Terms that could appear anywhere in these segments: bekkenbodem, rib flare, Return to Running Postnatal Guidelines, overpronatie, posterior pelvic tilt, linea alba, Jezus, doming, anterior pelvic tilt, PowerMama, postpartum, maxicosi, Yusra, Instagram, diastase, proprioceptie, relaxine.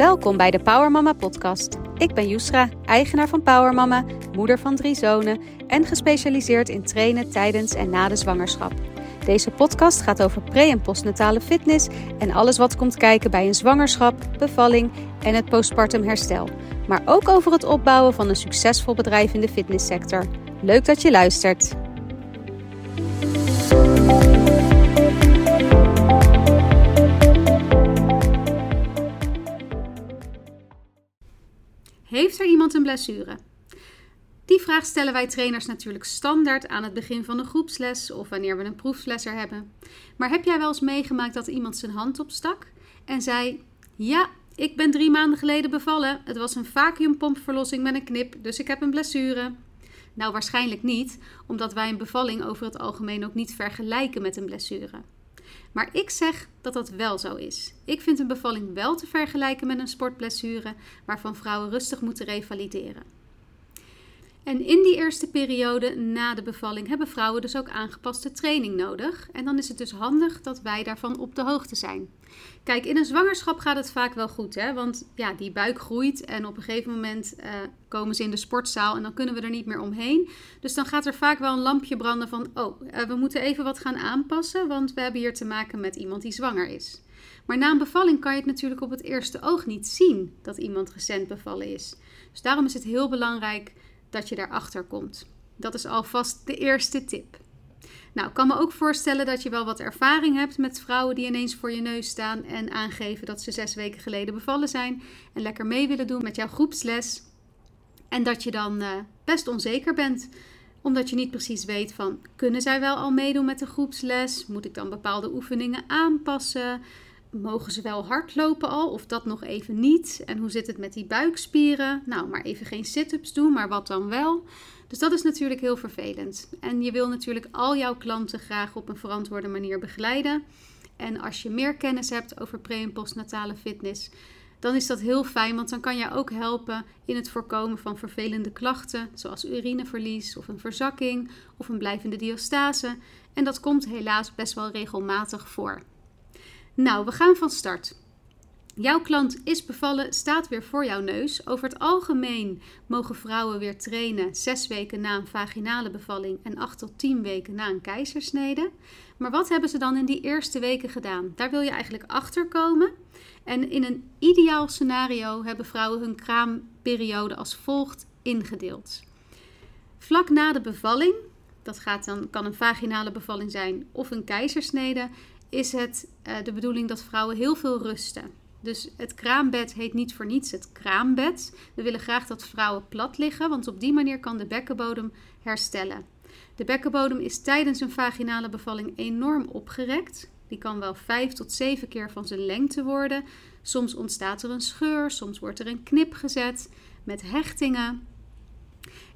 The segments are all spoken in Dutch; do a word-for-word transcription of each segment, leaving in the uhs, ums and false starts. Welkom bij de PowerMama podcast. Ik ben Yusra, eigenaar van PowerMama, moeder van drie zonen en gespecialiseerd in trainen tijdens en na de zwangerschap. Deze podcast gaat over pre- en postnatale fitness en alles wat komt kijken bij een zwangerschap, bevalling en het postpartum herstel. Maar ook over het opbouwen van een succesvol bedrijf in de fitnesssector. Leuk dat je luistert. Heeft er iemand een blessure? Die vraag stellen wij trainers natuurlijk standaard aan het begin van een groepsles of wanneer we een proeflesser hebben. Maar heb jij wel eens meegemaakt dat iemand zijn hand opstak en zei: ja, ik ben drie maanden geleden bevallen. Het was een vacuümpompverlossing met een knip, dus ik heb een blessure. Nou, waarschijnlijk niet, omdat wij een bevalling over het algemeen ook niet vergelijken met een blessure. Maar ik zeg dat dat wel zo is. Ik vind een bevalling wel te vergelijken met een sportblessure, waarvan vrouwen rustig moeten revalideren. En in die eerste periode na de bevalling hebben vrouwen dus ook aangepaste training nodig. En dan is het dus handig dat wij daarvan op de hoogte zijn. Kijk, in een zwangerschap gaat het vaak wel goed, hè? Want ja, die buik groeit en op een gegeven moment uh, komen ze in de sportzaal en dan kunnen we er niet meer omheen. Dus dan gaat er vaak wel een lampje branden van, oh, uh, we moeten even wat gaan aanpassen, want we hebben hier te maken met iemand die zwanger is. Maar na een bevalling kan je het natuurlijk op het eerste oog niet zien dat iemand recent bevallen is. Dus daarom is het heel belangrijk dat je daarachter komt. Dat is alvast de eerste tip. Nou, ik kan me ook voorstellen dat je wel wat ervaring hebt met vrouwen die ineens voor je neus staan en aangeven dat ze zes weken geleden bevallen zijn en lekker mee willen doen met jouw groepsles. En dat je dan uh, best onzeker bent, omdat je niet precies weet van, kunnen zij wel al meedoen met de groepsles? Moet ik dan bepaalde oefeningen aanpassen? Mogen ze wel hardlopen al of dat nog even niet? En hoe zit het met die buikspieren? Nou, maar even geen sit-ups doen, maar wat dan wel? Dus dat is natuurlijk heel vervelend. En je wil natuurlijk al jouw klanten graag op een verantwoorde manier begeleiden. En als je meer kennis hebt over pre- en postnatale fitness, dan is dat heel fijn, want dan kan je ook helpen in het voorkomen van vervelende klachten, zoals urineverlies of een verzakking of een blijvende diastase. En dat komt helaas best wel regelmatig voor. Nou, we gaan van start. Jouw klant is bevallen, staat weer voor jouw neus. Over het algemeen mogen vrouwen weer trainen zes weken na een vaginale bevalling en acht tot tien weken na een keizersnede. Maar wat hebben ze dan in die eerste weken gedaan? Daar wil je eigenlijk achter komen. En in een ideaal scenario hebben vrouwen hun kraamperiode als volgt ingedeeld. Vlak na de bevalling, dat gaat dan, kan een vaginale bevalling zijn of een keizersnede, is het de bedoeling dat vrouwen heel veel rusten. Dus het kraambed heet niet voor niets het kraambed. We willen graag dat vrouwen plat liggen, want op die manier kan de bekkenbodem herstellen. De bekkenbodem is tijdens een vaginale bevalling enorm opgerekt. Die kan wel vijf tot zeven keer van zijn lengte worden. Soms ontstaat er een scheur, soms wordt er een knip gezet met hechtingen.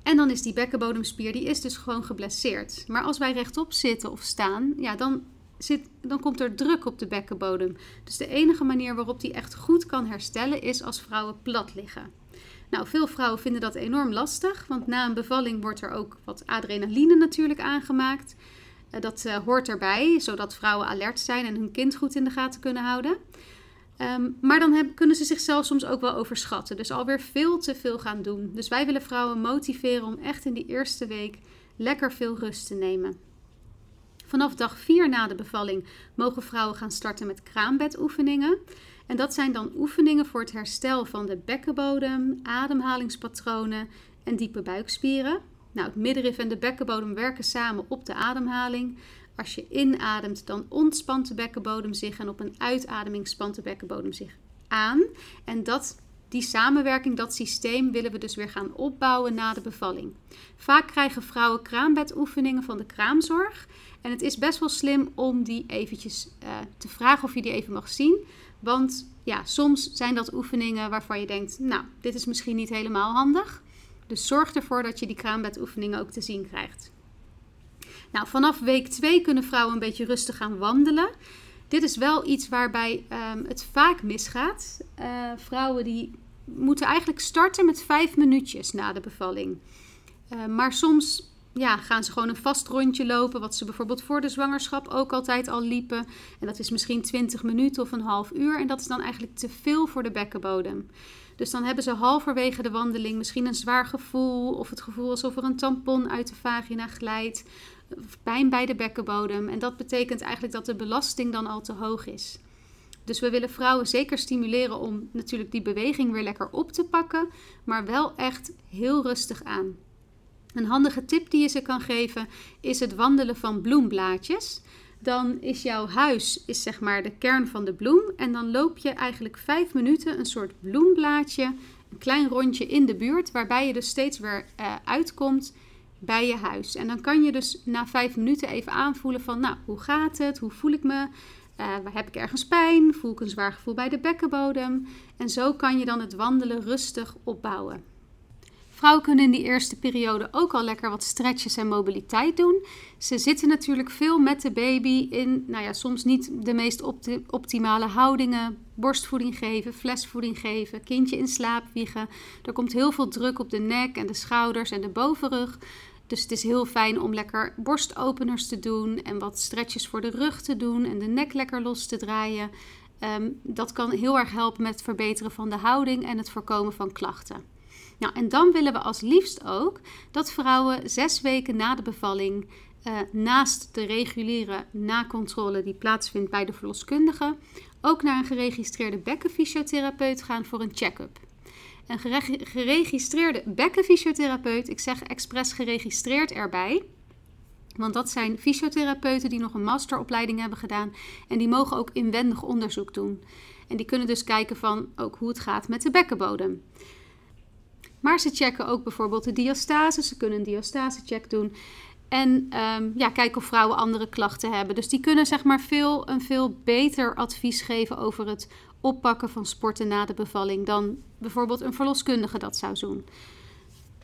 En dan is die bekkenbodemspier, die is dus gewoon geblesseerd. Maar als wij rechtop zitten of staan, ja, dan... Zit, dan komt er druk op de bekkenbodem. Dus de enige manier waarop die echt goed kan herstellen is als vrouwen plat liggen. Nou, veel vrouwen vinden dat enorm lastig, want na een bevalling wordt er ook wat adrenaline natuurlijk aangemaakt. Dat uh, hoort erbij, zodat vrouwen alert zijn en hun kind goed in de gaten kunnen houden. Um, maar dan heb, kunnen ze zichzelf soms ook wel overschatten. Dus alweer veel te veel gaan doen. Dus wij willen vrouwen motiveren om echt in die eerste week lekker veel rust te nemen. Vanaf dag vier na de bevalling mogen vrouwen gaan starten met kraambedoefeningen. En dat zijn dan oefeningen voor het herstel van de bekkenbodem, ademhalingspatronen en diepe buikspieren. Nou, het middenrif en de bekkenbodem werken samen op de ademhaling. Als je inademt, dan ontspant de bekkenbodem zich en op een uitademing spant de bekkenbodem zich aan. En dat, die samenwerking, dat systeem willen we dus weer gaan opbouwen na de bevalling. Vaak krijgen vrouwen kraambedoefeningen van de kraamzorg. En het is best wel slim om die eventjes uh, te vragen of je die even mag zien. Want ja, soms zijn dat oefeningen waarvan je denkt, nou, dit is misschien niet helemaal handig. Dus zorg ervoor dat je die kraambedoefeningen ook te zien krijgt. Nou, vanaf week twee kunnen vrouwen een beetje rustig gaan wandelen. Dit is wel iets waarbij um, het vaak misgaat. Uh, vrouwen die moeten eigenlijk starten met vijf minuutjes na de bevalling. Uh, maar soms ja, gaan ze gewoon een vast rondje lopen, wat ze bijvoorbeeld voor de zwangerschap ook altijd al liepen. En dat is misschien twintig minuten of een half uur. En dat is dan eigenlijk te veel voor de bekkenbodem. Dus dan hebben ze halverwege de wandeling misschien een zwaar gevoel, of het gevoel alsof er een tampon uit de vagina glijdt, of pijn bij de bekkenbodem. En dat betekent eigenlijk dat de belasting dan al te hoog is. Dus we willen vrouwen zeker stimuleren om natuurlijk die beweging weer lekker op te pakken, maar wel echt heel rustig aan. Een handige tip die je ze kan geven is het wandelen van bloemblaadjes. Dan is jouw huis is zeg maar de kern van de bloem. En dan loop je eigenlijk vijf minuten een soort bloemblaadje, een klein rondje in de buurt, waarbij je dus steeds weer uh, uitkomt bij je huis. En dan kan je dus na vijf minuten even aanvoelen van, nou, hoe gaat het? Hoe voel ik me? Uh, heb ik ergens pijn? Voel ik een zwaar gevoel bij de bekkenbodem? En zo kan je dan het wandelen rustig opbouwen. Vrouwen kunnen in die eerste periode ook al lekker wat stretches en mobiliteit doen. Ze zitten natuurlijk veel met de baby in, nou ja, soms niet de meest opti- optimale houdingen. Borstvoeding geven, flesvoeding geven, kindje in slaap wiegen. Er komt heel veel druk op de nek en de schouders en de bovenrug. Dus het is heel fijn om lekker borstopeners te doen en wat stretches voor de rug te doen en de nek lekker los te draaien. Um, dat kan heel erg helpen met het verbeteren van de houding en het voorkomen van klachten. Nou, en dan willen we als liefst ook dat vrouwen zes weken na de bevalling, eh, naast de reguliere nakontrole die plaatsvindt bij de verloskundige, ook naar een geregistreerde bekkenfysiotherapeut gaan voor een check-up. Een gere- geregistreerde bekkenfysiotherapeut, ik zeg expres geregistreerd erbij, want dat zijn fysiotherapeuten die nog een masteropleiding hebben gedaan en die mogen ook inwendig onderzoek doen. En die kunnen dus kijken van ook hoe het gaat met de bekkenbodem. Maar ze checken ook bijvoorbeeld de diastase. Ze kunnen een diastase-check doen. En um, ja, kijken of vrouwen andere klachten hebben. Dus die kunnen zeg maar veel, een veel beter advies geven over het oppakken van sporten na de bevalling dan bijvoorbeeld een verloskundige dat zou doen.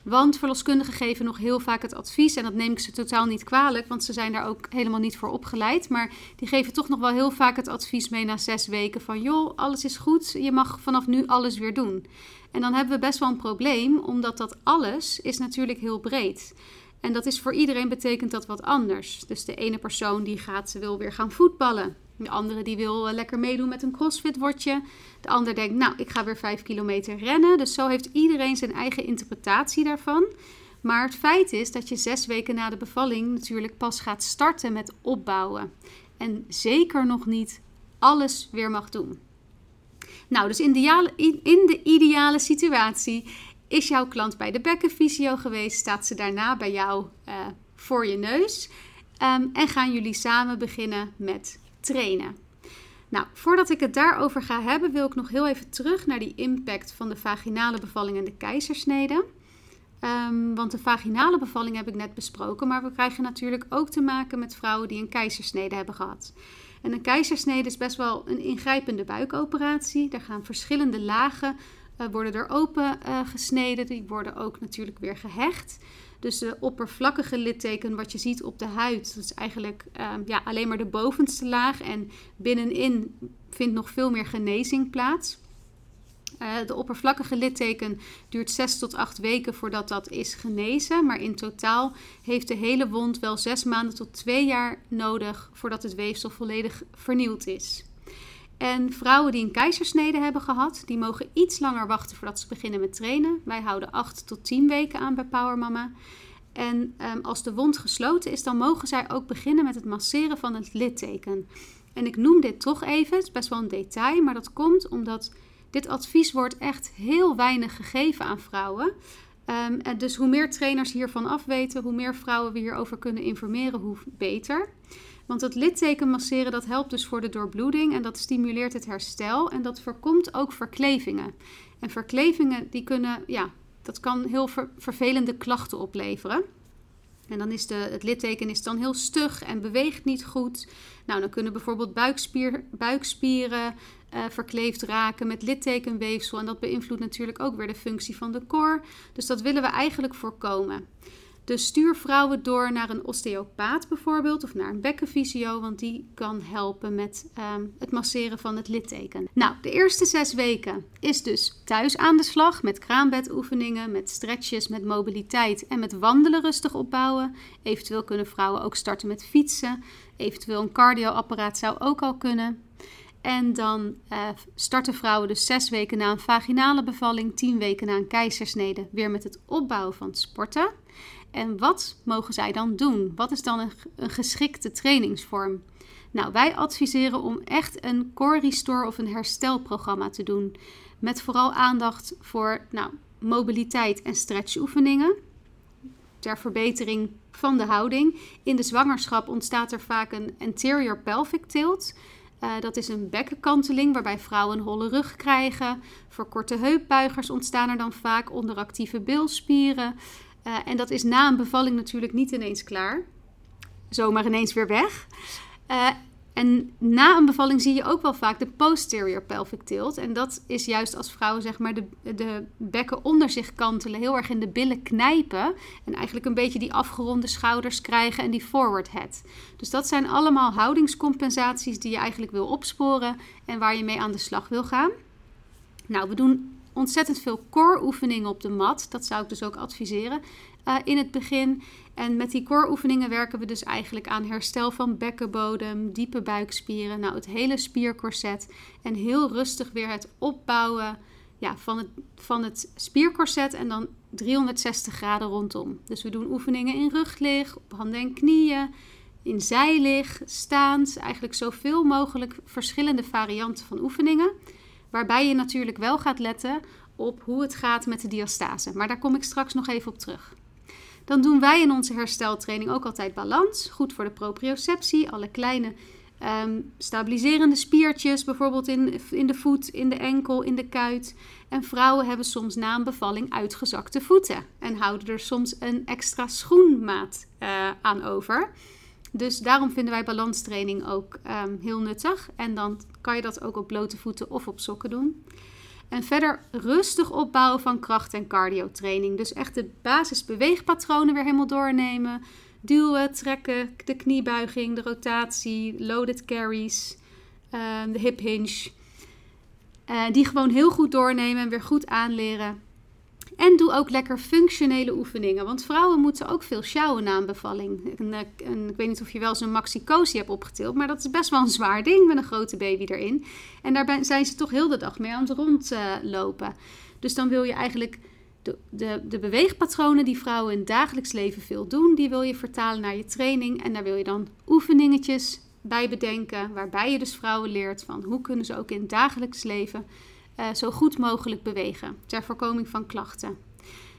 Want verloskundigen geven nog heel vaak het advies. En dat neem ik ze totaal niet kwalijk, want ze zijn daar ook helemaal niet voor opgeleid. Maar die geven toch nog wel heel vaak het advies mee na zes weken van joh, alles is goed, je mag vanaf nu alles weer doen. En dan hebben we best wel een probleem, omdat dat alles is natuurlijk heel breed. En dat is voor iedereen betekent dat wat anders. Dus de ene persoon die gaat, ze wil weer gaan voetballen. De andere die wil lekker meedoen met een crossfitwordje. De ander denkt, nou, ik ga weer vijf kilometer rennen. Dus zo heeft iedereen zijn eigen interpretatie daarvan. Maar het feit is dat je zes weken na de bevalling natuurlijk pas gaat starten met opbouwen. En zeker nog niet alles weer mag doen. Nou, dus in de ideale situatie is jouw klant bij de bekkenfysio geweest, staat ze daarna bij jou uh, voor je neus um, en gaan jullie samen beginnen met trainen. Nou, voordat ik het daarover ga hebben, wil ik nog heel even terug naar die impact van de vaginale bevalling en de keizersnede. Um, want de vaginale bevalling heb ik net besproken, maar we krijgen natuurlijk ook te maken met vrouwen die een keizersnede hebben gehad. En een keizersnede is best wel een ingrijpende buikoperatie. Daar gaan verschillende lagen uh, worden er open uh, gesneden. Die worden ook natuurlijk weer gehecht. Dus de oppervlakkige litteken wat je ziet op de huid, dat is eigenlijk uh, ja, alleen maar de bovenste laag. En binnenin vindt nog veel meer genezing plaats. Uh, de oppervlakkige litteken duurt zes tot acht weken voordat dat is genezen. Maar in totaal heeft de hele wond wel zes maanden tot twee jaar nodig voordat het weefsel volledig vernield is. En vrouwen die een keizersnede hebben gehad, die mogen iets langer wachten voordat ze beginnen met trainen. Wij houden acht tot tien weken aan bij PowerMama. En um, als de wond gesloten is, dan mogen zij ook beginnen met het masseren van het litteken. En ik noem dit toch even, het is best wel een detail, maar dat komt omdat dit advies wordt echt heel weinig gegeven aan vrouwen. Um, dus hoe meer trainers hiervan afweten, hoe meer vrouwen we hierover kunnen informeren, hoe beter. Want dat litteken masseren, dat helpt dus voor de doorbloeding en dat stimuleert het herstel. En dat voorkomt ook verklevingen. En verklevingen, die kunnen, ja, dat kan heel ver- vervelende klachten opleveren. En dan is de, het litteken is dan heel stug en beweegt niet goed. Nou, dan kunnen bijvoorbeeld buikspier, buikspieren uh, verkleefd raken met littekenweefsel. En dat beïnvloedt natuurlijk ook weer de functie van de cor. Dus dat willen we eigenlijk voorkomen. Dus stuur vrouwen door naar een osteopaat bijvoorbeeld of naar een bekkenfysio, want die kan helpen met um, het masseren van het litteken. Nou, de eerste zes weken is dus thuis aan de slag met kraambedoefeningen, met stretches, met mobiliteit en met wandelen rustig opbouwen. Eventueel kunnen vrouwen ook starten met fietsen. Eventueel een cardioapparaat zou ook al kunnen. En dan uh, starten vrouwen dus zes weken na een vaginale bevalling, tien weken na een keizersnede, weer met het opbouwen van sporten. En wat mogen zij dan doen? Wat is dan een, een geschikte trainingsvorm? Nou, wij adviseren om echt een core restore of een herstelprogramma te doen. Met vooral aandacht voor nou, mobiliteit en stretchoefeningen. Ter verbetering van de houding. In de zwangerschap ontstaat er vaak een anterior pelvic tilt. Uh, dat is een bekkenkanteling waarbij vrouwen een holle rug krijgen. Voor korte heupbuigers ontstaan er dan vaak onderactieve bilspieren. Uh, en dat is na een bevalling natuurlijk niet ineens klaar. Zomaar ineens weer weg. Uh, en na een bevalling zie je ook wel vaak de posterior pelvic tilt. En dat is juist als vrouwen zeg maar de, de bekken onder zich kantelen, heel erg in de billen knijpen. En eigenlijk een beetje die afgeronde schouders krijgen en die forward head. Dus dat zijn allemaal houdingscompensaties die je eigenlijk wil opsporen en waar je mee aan de slag wil gaan. Nou, we doen ontzettend veel core oefeningen op de mat. Dat zou ik dus ook adviseren uh, in het begin. En met die core oefeningen werken we dus eigenlijk aan herstel van bekkenbodem, diepe buikspieren, nou het hele spiercorset. En heel rustig weer het opbouwen ja, van, het, van het spiercorset en dan driehonderdzestig graden rondom. Dus we doen oefeningen in ruglig, op handen en knieën, in zijlig, staand. Eigenlijk zoveel mogelijk verschillende varianten van oefeningen. Waarbij je natuurlijk wel gaat letten op hoe het gaat met de diastase. Maar daar kom ik straks nog even op terug. Dan doen wij in onze hersteltraining ook altijd balans. Goed voor de proprioceptie. Alle kleine um, stabiliserende spiertjes. Bijvoorbeeld in, in de voet, in de enkel, in de kuit. En vrouwen hebben soms na een bevalling uitgezakte voeten. En houden er soms een extra schoenmaat uh, aan over. Dus daarom vinden wij balanstraining ook um, heel nuttig. En dan kan je dat ook op blote voeten of op sokken doen. En verder rustig opbouwen van kracht- en cardiotraining. Dus echt de basisbeweegpatronen weer helemaal doornemen. Duwen, trekken, de kniebuiging, de rotatie, loaded carries, um, de hip hinge. Uh, die gewoon heel goed doornemen en weer goed aanleren. En doe ook lekker functionele oefeningen. Want vrouwen moeten ook veel sjouwen na een bevalling. En, en, ik weet niet of je wel eens een maxicosi hebt opgetild. Maar dat is best wel een zwaar ding met een grote baby erin. En daar zijn ze toch heel de dag mee aan het rondlopen. Dus dan wil je eigenlijk de, de, de beweegpatronen die vrouwen in het dagelijks leven veel doen. Die wil je vertalen naar je training. En daar wil je dan oefeningetjes bij bedenken. Waarbij je dus vrouwen leert van hoe kunnen ze ook in het dagelijks leven Uh, zo goed mogelijk bewegen, ter voorkoming van klachten.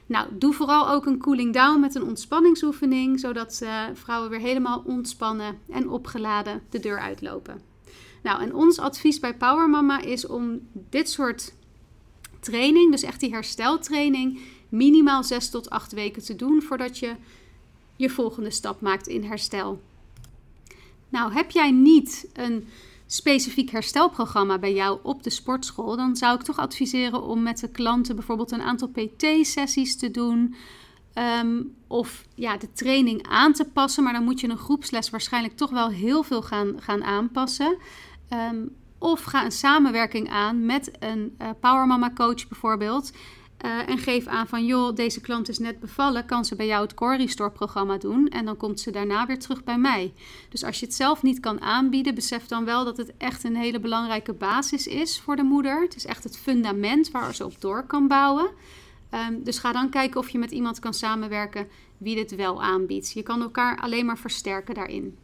Nou, doe vooral ook een cooling down met een ontspanningsoefening, zodat uh, vrouwen weer helemaal ontspannen en opgeladen de deur uitlopen. Nou, en ons advies bij PowerMama is om dit soort training, dus echt die hersteltraining, minimaal zes tot acht weken te doen voordat je je volgende stap maakt in herstel. Nou, heb jij niet een specifiek herstelprogramma bij jou op de sportschool, dan zou ik toch adviseren om met de klanten bijvoorbeeld een aantal P T-sessies te doen um, of ja, de training aan te passen, maar dan moet je een groepsles waarschijnlijk toch wel heel veel gaan, gaan aanpassen. Um, of ga een samenwerking aan met een uh, PowerMama coach bijvoorbeeld uh, en geef aan van joh, deze klant is net bevallen, kan ze bij jou het Core Restore programma doen en dan komt ze daarna weer terug bij mij. Dus als je het zelf niet kan aanbieden, besef dan wel dat het echt een hele belangrijke basis is voor de moeder. Het is echt het fundament waar ze op door kan bouwen. Um, dus ga dan kijken of je met iemand kan samenwerken wie dit wel aanbiedt. Je kan elkaar alleen maar versterken daarin.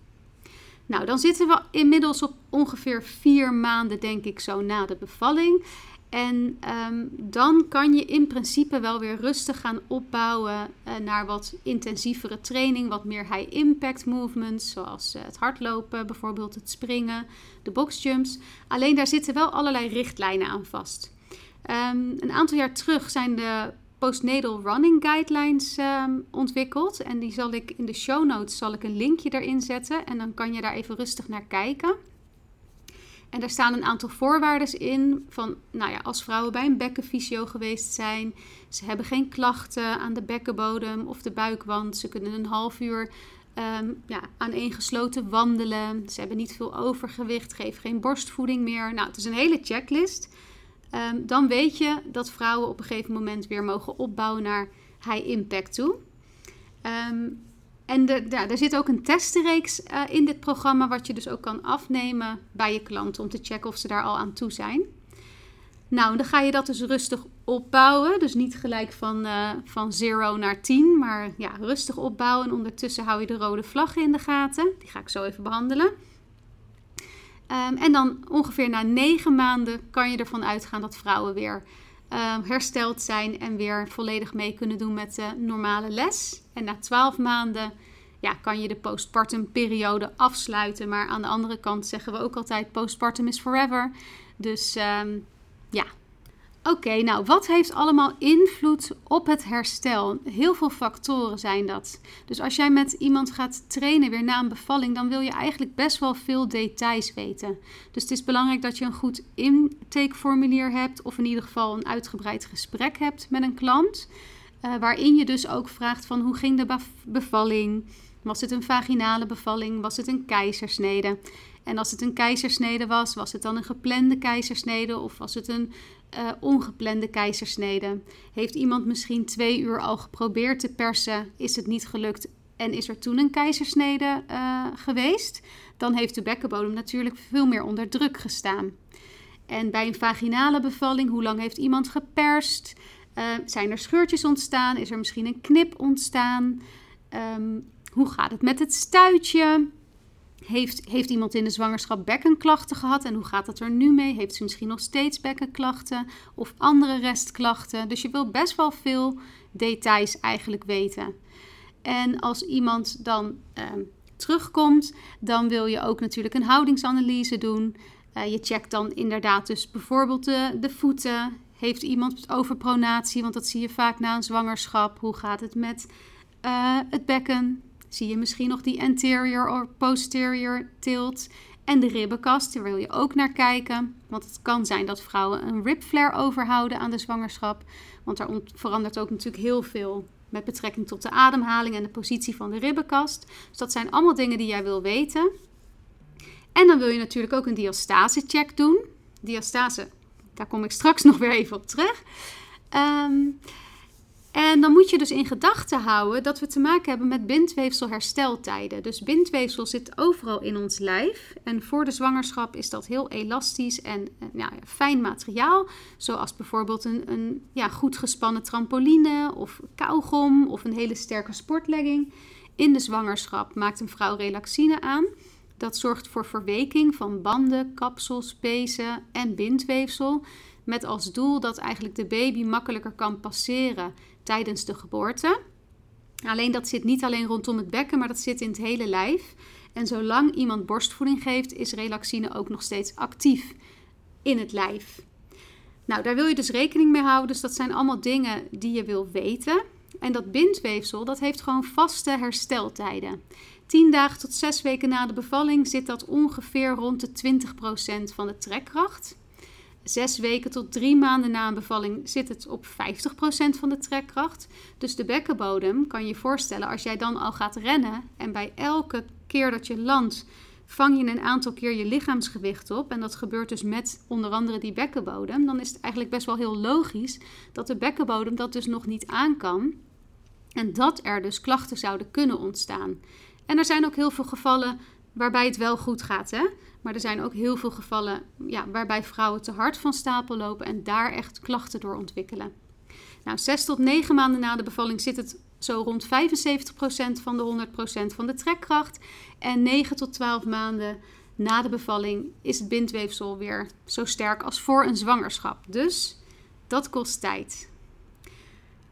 Nou, dan zitten we inmiddels op ongeveer vier maanden, denk ik zo, na de bevalling. En um, dan kan je in principe wel weer rustig gaan opbouwen uh, naar wat intensievere training, wat meer high impact movements, zoals uh, het hardlopen, bijvoorbeeld het springen, de boxjumps. Alleen daar zitten wel allerlei richtlijnen aan vast. Um, een aantal jaar terug zijn de Postnatal Running Guidelines um, ontwikkeld en die zal ik in de show notes zal ik een linkje erin zetten en dan kan je daar even rustig naar kijken. En daar staan een aantal voorwaarden in van, nou ja, als vrouwen bij een bekkenfysio geweest zijn, ze hebben geen klachten aan de bekkenbodem of de buikwand, ze kunnen een half uur um, ja, aaneengesloten wandelen, ze hebben niet veel overgewicht, geven geen borstvoeding meer. Nou, het is een hele checklist. Um, dan weet je dat vrouwen op een gegeven moment weer mogen opbouwen naar high impact toe. Um, En de, ja, er zit ook een testenreeks uh, in dit programma, wat je dus ook kan afnemen bij je klanten om te checken of ze daar al aan toe zijn. Nou, dan ga je dat dus rustig opbouwen. Dus niet gelijk van, uh, van zero naar tien, maar ja, rustig opbouwen. En ondertussen hou je de rode vlaggen in de gaten. Die ga ik zo even behandelen. Um, en dan ongeveer na negen maanden kan je ervan uitgaan dat vrouwen weer Uh, hersteld zijn en weer volledig mee kunnen doen met de normale les. En na twaalf maanden ja, kan je de postpartum periode afsluiten. Maar aan de andere kant zeggen we ook altijd postpartum is forever. Dus um, ja. Oké, okay, nou wat heeft allemaal invloed op het herstel? Heel veel factoren zijn dat. Dus als jij met iemand gaat trainen weer na een bevalling, dan wil je eigenlijk best wel veel details weten. Dus het is belangrijk dat je een goed intakeformulier hebt of in ieder geval een uitgebreid gesprek hebt met een klant. Uh, waarin je dus ook vraagt van hoe ging de bev- bevalling? Was het een vaginale bevalling? Was het een keizersnede? En als het een keizersnede was, was het dan een geplande keizersnede of was het een uh, ongeplande keizersnede? Heeft iemand misschien twee uur al geprobeerd te persen, is het niet gelukt en is er toen een keizersnede uh, geweest? Dan heeft de bekkenbodem natuurlijk veel meer onder druk gestaan. En bij een vaginale bevalling, hoe lang heeft iemand geperst? Uh, zijn er scheurtjes ontstaan? Is er misschien een knip ontstaan? Um, hoe gaat het met het stuitje? Heeft, heeft iemand in de zwangerschap bekkenklachten gehad? En hoe gaat dat er nu mee? Heeft ze misschien nog steeds bekkenklachten of andere restklachten? Dus je wil best wel veel details eigenlijk weten. En als iemand dan eh, terugkomt, dan wil je ook natuurlijk een houdingsanalyse doen. Eh, je checkt dan inderdaad dus bijvoorbeeld de, de voeten. Heeft iemand overpronatie? Want dat zie je vaak na een zwangerschap. Hoe gaat het met eh, het bekken? Zie je misschien nog die anterior of posterior tilt en de ribbenkast, daar wil je ook naar kijken. Want het kan zijn dat vrouwen een rib flare overhouden aan de zwangerschap. Want daar verandert ook natuurlijk heel veel met betrekking tot de ademhaling en de positie van de ribbenkast. Dus dat zijn allemaal dingen die jij wil weten. En dan wil je natuurlijk ook een diastase check doen. Diastase, daar kom ik straks nog weer even op terug. Um, En dan moet je dus in gedachten houden dat we te maken hebben met bindweefselhersteltijden. Dus bindweefsel zit overal in ons lijf. En voor de zwangerschap is dat heel elastisch en nou ja, fijn materiaal. Zoals bijvoorbeeld een, een ja, goed gespannen trampoline of kauwgom of een hele sterke sportlegging. In de zwangerschap maakt een vrouw relaxine aan. Dat zorgt voor verweking van banden, kapsels, pezen en bindweefsel. Met als doel dat eigenlijk de baby makkelijker kan passeren tijdens de geboorte. Alleen dat zit niet alleen rondom het bekken, maar dat zit in het hele lijf. En zolang iemand borstvoeding geeft, is relaxine ook nog steeds actief in het lijf. Nou, daar wil je dus rekening mee houden. Dus dat zijn allemaal dingen die je wil weten. En dat bindweefsel, dat heeft gewoon vaste hersteltijden. tien dagen tot zes weken na de bevalling zit dat ongeveer rond de twintig procent van de trekkracht. Zes weken tot drie maanden na een bevalling zit het op vijftig procent van de trekkracht. Dus de bekkenbodem kan je voorstellen als jij dan al gaat rennen. En bij elke keer dat je landt vang je een aantal keer je lichaamsgewicht op. En dat gebeurt dus met onder andere die bekkenbodem. Dan is het eigenlijk best wel heel logisch dat de bekkenbodem dat dus nog niet aan kan. En dat er dus klachten zouden kunnen ontstaan. En er zijn ook heel veel gevallen waarbij het wel goed gaat, hè? Maar er zijn ook heel veel gevallen ja, waarbij vrouwen te hard van stapel lopen en daar echt klachten door ontwikkelen. Nou, zes tot negen maanden na de bevalling zit het zo rond vijfenzeventig procent van de honderd procent van de trekkracht. En negen tot twaalf maanden na de bevalling is het bindweefsel weer zo sterk als voor een zwangerschap. Dus dat kost tijd.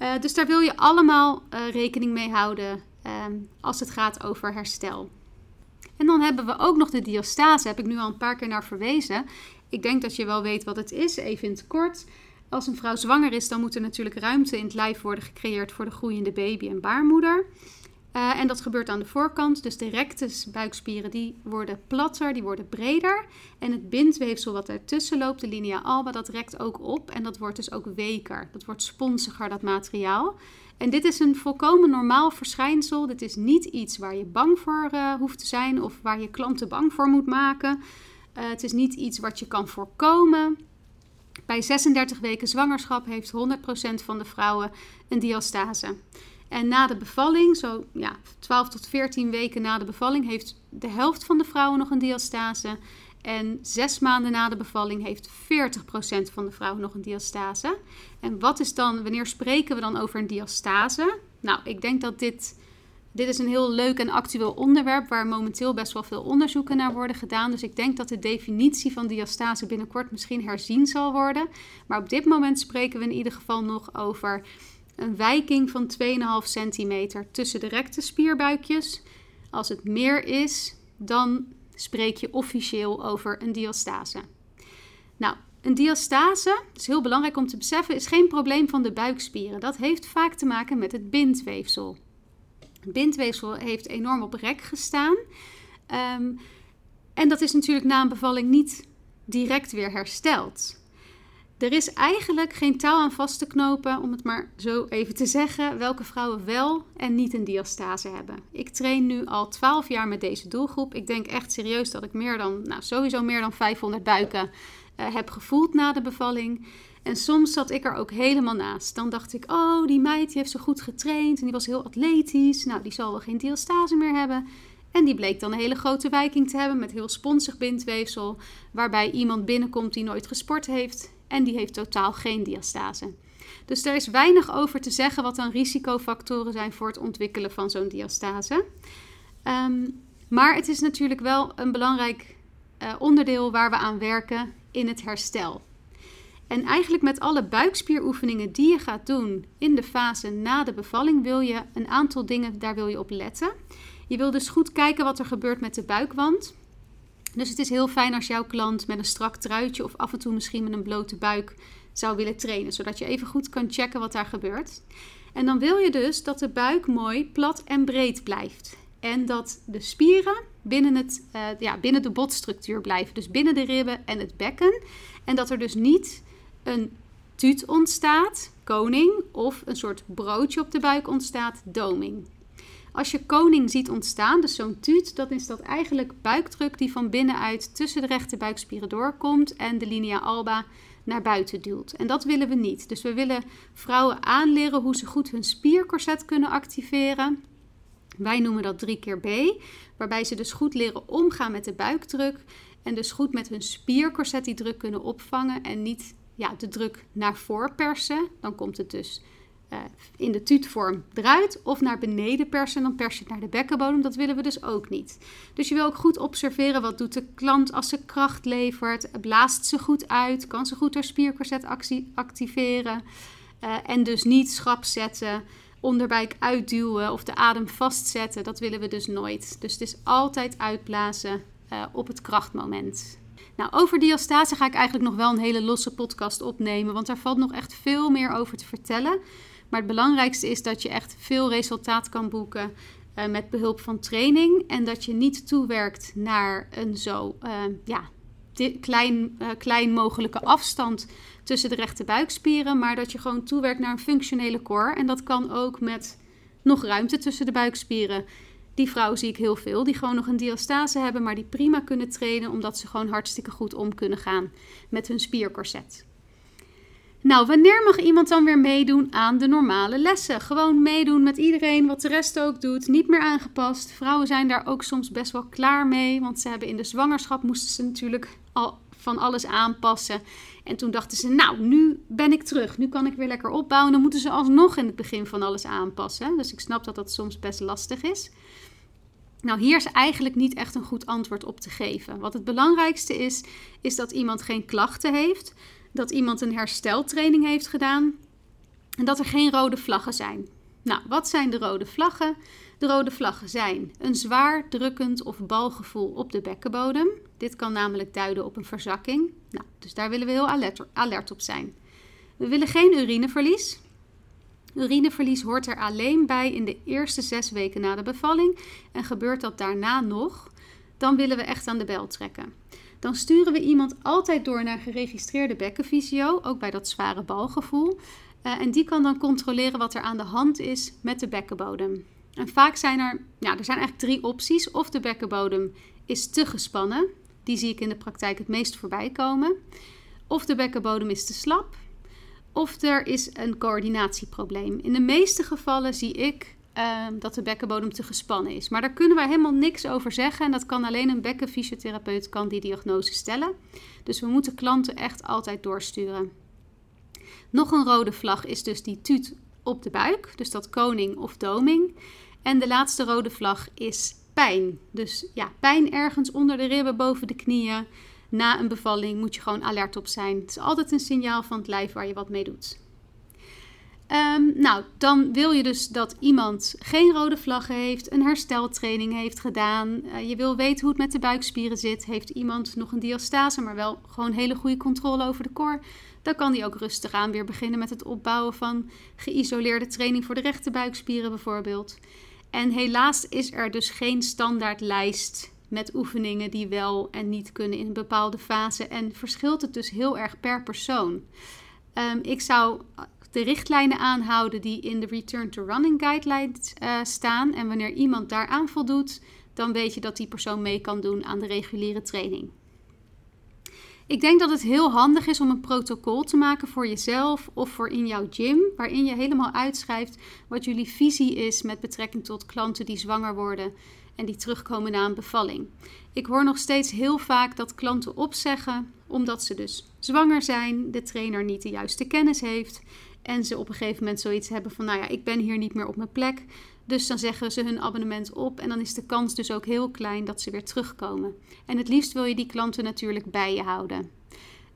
Uh, dus daar wil je allemaal uh, rekening mee houden uh, als het gaat over herstel. En dan hebben we ook nog de diastase, heb ik nu al een paar keer naar verwezen. Ik denk dat je wel weet wat het is, even in het kort. Als een vrouw zwanger is, dan moet er natuurlijk ruimte in het lijf worden gecreëerd voor de groeiende baby en baarmoeder. Uh, en dat gebeurt aan de voorkant, dus de rectusbuikspieren die worden platter, die worden breder. En het bindweefsel wat daartussen loopt, de linea alba, dat rekt ook op en dat wordt dus ook weker. Dat wordt sponsiger, dat materiaal. En dit is een volkomen normaal verschijnsel. Dit is niet iets waar je bang voor uh, hoeft te zijn of waar je klanten bang voor moet maken. Uh, het is niet iets wat je kan voorkomen. Bij zesendertig weken zwangerschap heeft honderd procent van de vrouwen een diastase. En na de bevalling, zo ja, twaalf tot veertien weken na de bevalling, heeft de helft van de vrouwen nog een diastase. En zes maanden na de bevalling heeft veertig procent van de vrouwen nog een diastase. En wat is dan, wanneer spreken we dan over een diastase? Nou, ik denk dat dit, dit is een heel leuk en actueel onderwerp waar momenteel best wel veel onderzoeken naar worden gedaan. Dus ik denk dat de definitie van diastase binnenkort misschien herzien zal worden. Maar op dit moment spreken we in ieder geval nog over een wijking van twee komma vijf centimeter tussen de recte spierbuikjes. Als het meer is, dan spreek je officieel over een diastase. Nou, een diastase, dat is heel belangrijk om te beseffen, is geen probleem van de buikspieren. Dat heeft vaak te maken met het bindweefsel. Het bindweefsel heeft enorm op rek gestaan. Um, en dat is natuurlijk na een bevalling niet direct weer hersteld. Er is eigenlijk geen touw aan vast te knopen, om het maar zo even te zeggen, welke vrouwen wel en niet een diastase hebben. Ik train nu al twaalf jaar met deze doelgroep. Ik denk echt serieus dat ik meer dan, nou, sowieso meer dan vijfhonderd buiken uh, heb gevoeld na de bevalling. En soms zat ik er ook helemaal naast. Dan dacht ik, oh, die meid die heeft zo goed getraind en die was heel atletisch. Nou, die zal wel geen diastase meer hebben. En die bleek dan een hele grote wijking te hebben met heel sponsig bindweefsel, waarbij iemand binnenkomt die nooit gesport heeft. En die heeft totaal geen diastase. Dus er is weinig over te zeggen wat dan risicofactoren zijn voor het ontwikkelen van zo'n diastase. Um, maar het is natuurlijk wel een belangrijk uh, onderdeel waar we aan werken in het herstel. En eigenlijk met alle buikspieroefeningen die je gaat doen in de fase na de bevalling wil je een aantal dingen, daar wil je op letten. Je wil dus goed kijken wat er gebeurt met de buikwand. Dus het is heel fijn als jouw klant met een strak truitje of af en toe misschien met een blote buik zou willen trainen. Zodat je even goed kan checken wat daar gebeurt. En dan wil je dus dat de buik mooi plat en breed blijft. En dat de spieren binnen, het, uh, ja, binnen de botstructuur blijven. Dus binnen de ribben en het bekken. En dat er dus niet een tuut ontstaat, koning, of een soort broodje op de buik ontstaat, doming. Als je koning ziet ontstaan, dus zo'n tuut, dat is dat eigenlijk buikdruk die van binnenuit tussen de rechte buikspieren doorkomt en de linea alba naar buiten duwt. En dat willen we niet. Dus we willen vrouwen aanleren hoe ze goed hun spiercorset kunnen activeren. Wij noemen dat drie keer B, waarbij ze dus goed leren omgaan met de buikdruk en dus goed met hun spiercorset die druk kunnen opvangen en niet ja, de druk naar voren persen. Dan komt het dus Uh, in de tuutvorm eruit of naar beneden persen, dan pers je het naar de bekkenbodem. Dat willen we dus ook niet. Dus je wil ook goed observeren wat doet de klant als ze kracht levert, blaast ze goed uit, kan ze goed haar spiercorset actie- activeren uh, en dus niet schrap zetten, onderbuik uitduwen of de adem vastzetten. Dat willen we dus nooit. Dus het is altijd uitblazen uh, op het krachtmoment. Nou, over diastase ga ik eigenlijk nog wel een hele losse podcast opnemen, want daar valt nog echt veel meer over te vertellen. Maar het belangrijkste is dat je echt veel resultaat kan boeken uh, met behulp van training. En dat je niet toewerkt naar een zo uh, ja, di- klein, uh, klein mogelijke afstand tussen de rechte buikspieren. Maar dat je gewoon toewerkt naar een functionele core. En dat kan ook met nog ruimte tussen de buikspieren. Die vrouwen zie ik heel veel die gewoon nog een diastase hebben, maar die prima kunnen trainen omdat ze gewoon hartstikke goed om kunnen gaan met hun spiercorset. Nou, wanneer mag iemand dan weer meedoen aan de normale lessen? Gewoon meedoen met iedereen, wat de rest ook doet, niet meer aangepast. Vrouwen zijn daar ook soms best wel klaar mee, want ze hebben in de zwangerschap moesten ze natuurlijk al van alles aanpassen. En toen dachten ze, nou, nu ben ik terug, nu kan ik weer lekker opbouwen. Dan moeten ze alsnog in het begin van alles aanpassen. Dus ik snap dat dat soms best lastig is. Nou, hier is eigenlijk niet echt een goed antwoord op te geven. Wat het belangrijkste is, is dat iemand geen klachten heeft, dat iemand een hersteltraining heeft gedaan en dat er geen rode vlaggen zijn. Nou, wat zijn de rode vlaggen? De rode vlaggen zijn een zwaar drukkend of balgevoel op de bekkenbodem. Dit kan namelijk duiden op een verzakking. Nou, dus daar willen we heel alert, alert op zijn. We willen geen urineverlies. Urineverlies hoort er alleen bij in de eerste zes weken na de bevalling. En gebeurt dat daarna nog, dan willen we echt aan de bel trekken. Dan sturen we iemand altijd door naar geregistreerde bekkenfysio, ook bij dat zware balgevoel. Uh, en die kan dan controleren wat er aan de hand is met de bekkenbodem. En vaak zijn er, ja, er zijn eigenlijk drie opties. Of de bekkenbodem is te gespannen. Die zie ik in de praktijk het meest voorbij komen. Of de bekkenbodem is te slap. Of er is een coördinatieprobleem. In de meeste gevallen zie ik uh, dat de bekkenbodem te gespannen is. Maar daar kunnen wij helemaal niks over zeggen. En dat kan alleen een bekkenfysiotherapeut kan die diagnose stellen. Dus we moeten klanten echt altijd doorsturen. Nog een rode vlag is dus die tuut op de buik. Dus dat koning of doming. En de laatste rode vlag is pijn. Dus ja, pijn ergens onder de ribben, boven de knieën. Na een bevalling moet je gewoon alert op zijn. Het is altijd een signaal van het lijf waar je wat mee doet. Um, nou, dan wil je dus dat iemand geen rode vlaggen heeft, een hersteltraining heeft gedaan. Uh, je wil weten hoe het met de buikspieren zit. Heeft iemand nog een diastase, maar wel gewoon hele goede controle over de cor. Dan kan die ook rustig aan weer beginnen met het opbouwen van geïsoleerde training voor de rechte buikspieren bijvoorbeeld. En helaas is er dus geen standaardlijst met oefeningen die wel en niet kunnen in een bepaalde fase. En verschilt het dus heel erg per persoon. Um, ik zou de richtlijnen aanhouden die in de Return to Running Guidelines uh, staan. En wanneer iemand daaraan voldoet, dan weet je dat die persoon mee kan doen aan de reguliere training. Ik denk dat het heel handig is om een protocol te maken voor jezelf of voor in jouw gym, waarin je helemaal uitschrijft wat jullie visie is met betrekking tot klanten die zwanger worden en die terugkomen na een bevalling. Ik hoor nog steeds heel vaak dat klanten opzeggen omdat ze dus zwanger zijn, de trainer niet de juiste kennis heeft en ze op een gegeven moment zoiets hebben van nou ja, ik ben hier niet meer op mijn plek. Dus dan zeggen ze hun abonnement op en dan is de kans dus ook heel klein dat ze weer terugkomen. En het liefst wil je die klanten natuurlijk bij je houden.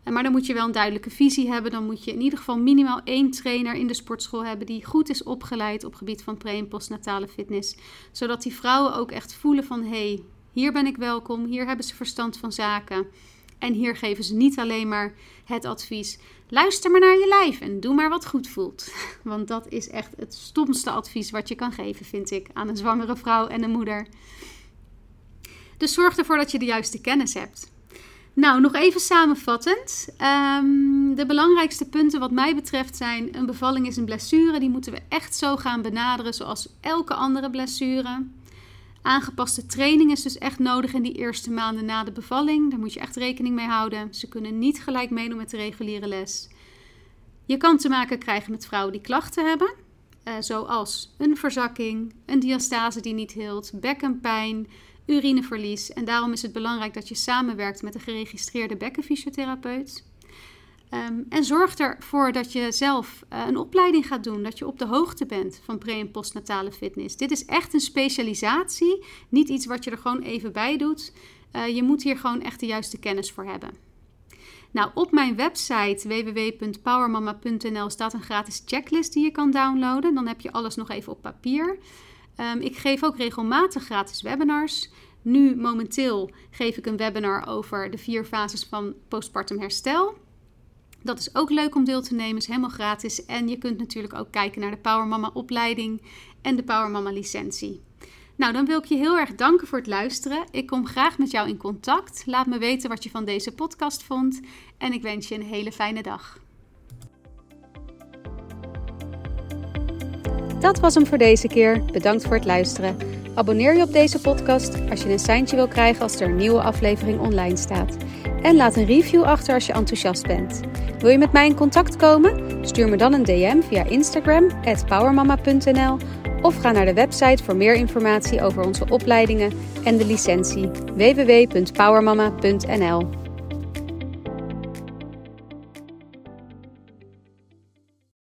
Maar dan moet je wel een duidelijke visie hebben. Dan moet je in ieder geval minimaal één trainer in de sportschool hebben die goed is opgeleid op gebied van pre- en postnatale fitness. Zodat die vrouwen ook echt voelen van hé, hey, hier ben ik welkom, hier hebben ze verstand van zaken. En hier geven ze niet alleen maar het advies, luister maar naar je lijf en doe maar wat goed voelt. Want dat is echt het stomste advies wat je kan geven, vind ik, aan een zwangere vrouw en een moeder. Dus zorg ervoor dat je de juiste kennis hebt. Nou, nog even samenvattend. Um, de belangrijkste punten wat mij betreft zijn, een bevalling is een blessure. Die moeten we echt zo gaan benaderen zoals elke andere blessure. Aangepaste training is dus echt nodig in die eerste maanden na de bevalling. Daar moet je echt rekening mee houden. Ze kunnen niet gelijk meedoen met de reguliere les. Je kan te maken krijgen met vrouwen die klachten hebben. Eh, zoals een verzakking, een diastase die niet hield, bekkenpijn, urineverlies. En daarom is het belangrijk dat je samenwerkt met een geregistreerde bekkenfysiotherapeut. Um, en zorg ervoor dat je zelf uh, een opleiding gaat doen, dat je op de hoogte bent van pre- en postnatale fitness. Dit is echt een specialisatie, niet iets wat je er gewoon even bij doet. Uh, je moet hier gewoon echt de juiste kennis voor hebben. Nou, op mijn website w w w punt powermama punt n l staat een gratis checklist die je kan downloaden. Dan heb je alles nog even op papier. Um, ik geef ook regelmatig gratis webinars. Nu momenteel geef ik een webinar over de vier fases van postpartum herstel. Dat is ook leuk om deel te nemen, is helemaal gratis. En je kunt natuurlijk ook kijken naar de PowerMama opleiding en de PowerMama licentie. Nou, dan wil ik je heel erg danken voor het luisteren. Ik kom graag met jou in contact. Laat me weten wat je van deze podcast vond. En ik wens je een hele fijne dag. Dat was hem voor deze keer. Bedankt voor het luisteren. Abonneer je op deze podcast als je een seintje wil krijgen als er een nieuwe aflevering online staat. En laat een review achter als je enthousiast bent. Wil je met mij in contact komen? Stuur me dan een D M via Instagram, at powermama punt n l. Of ga naar de website voor meer informatie over onze opleidingen en de licentie, w w w punt powermama punt n l.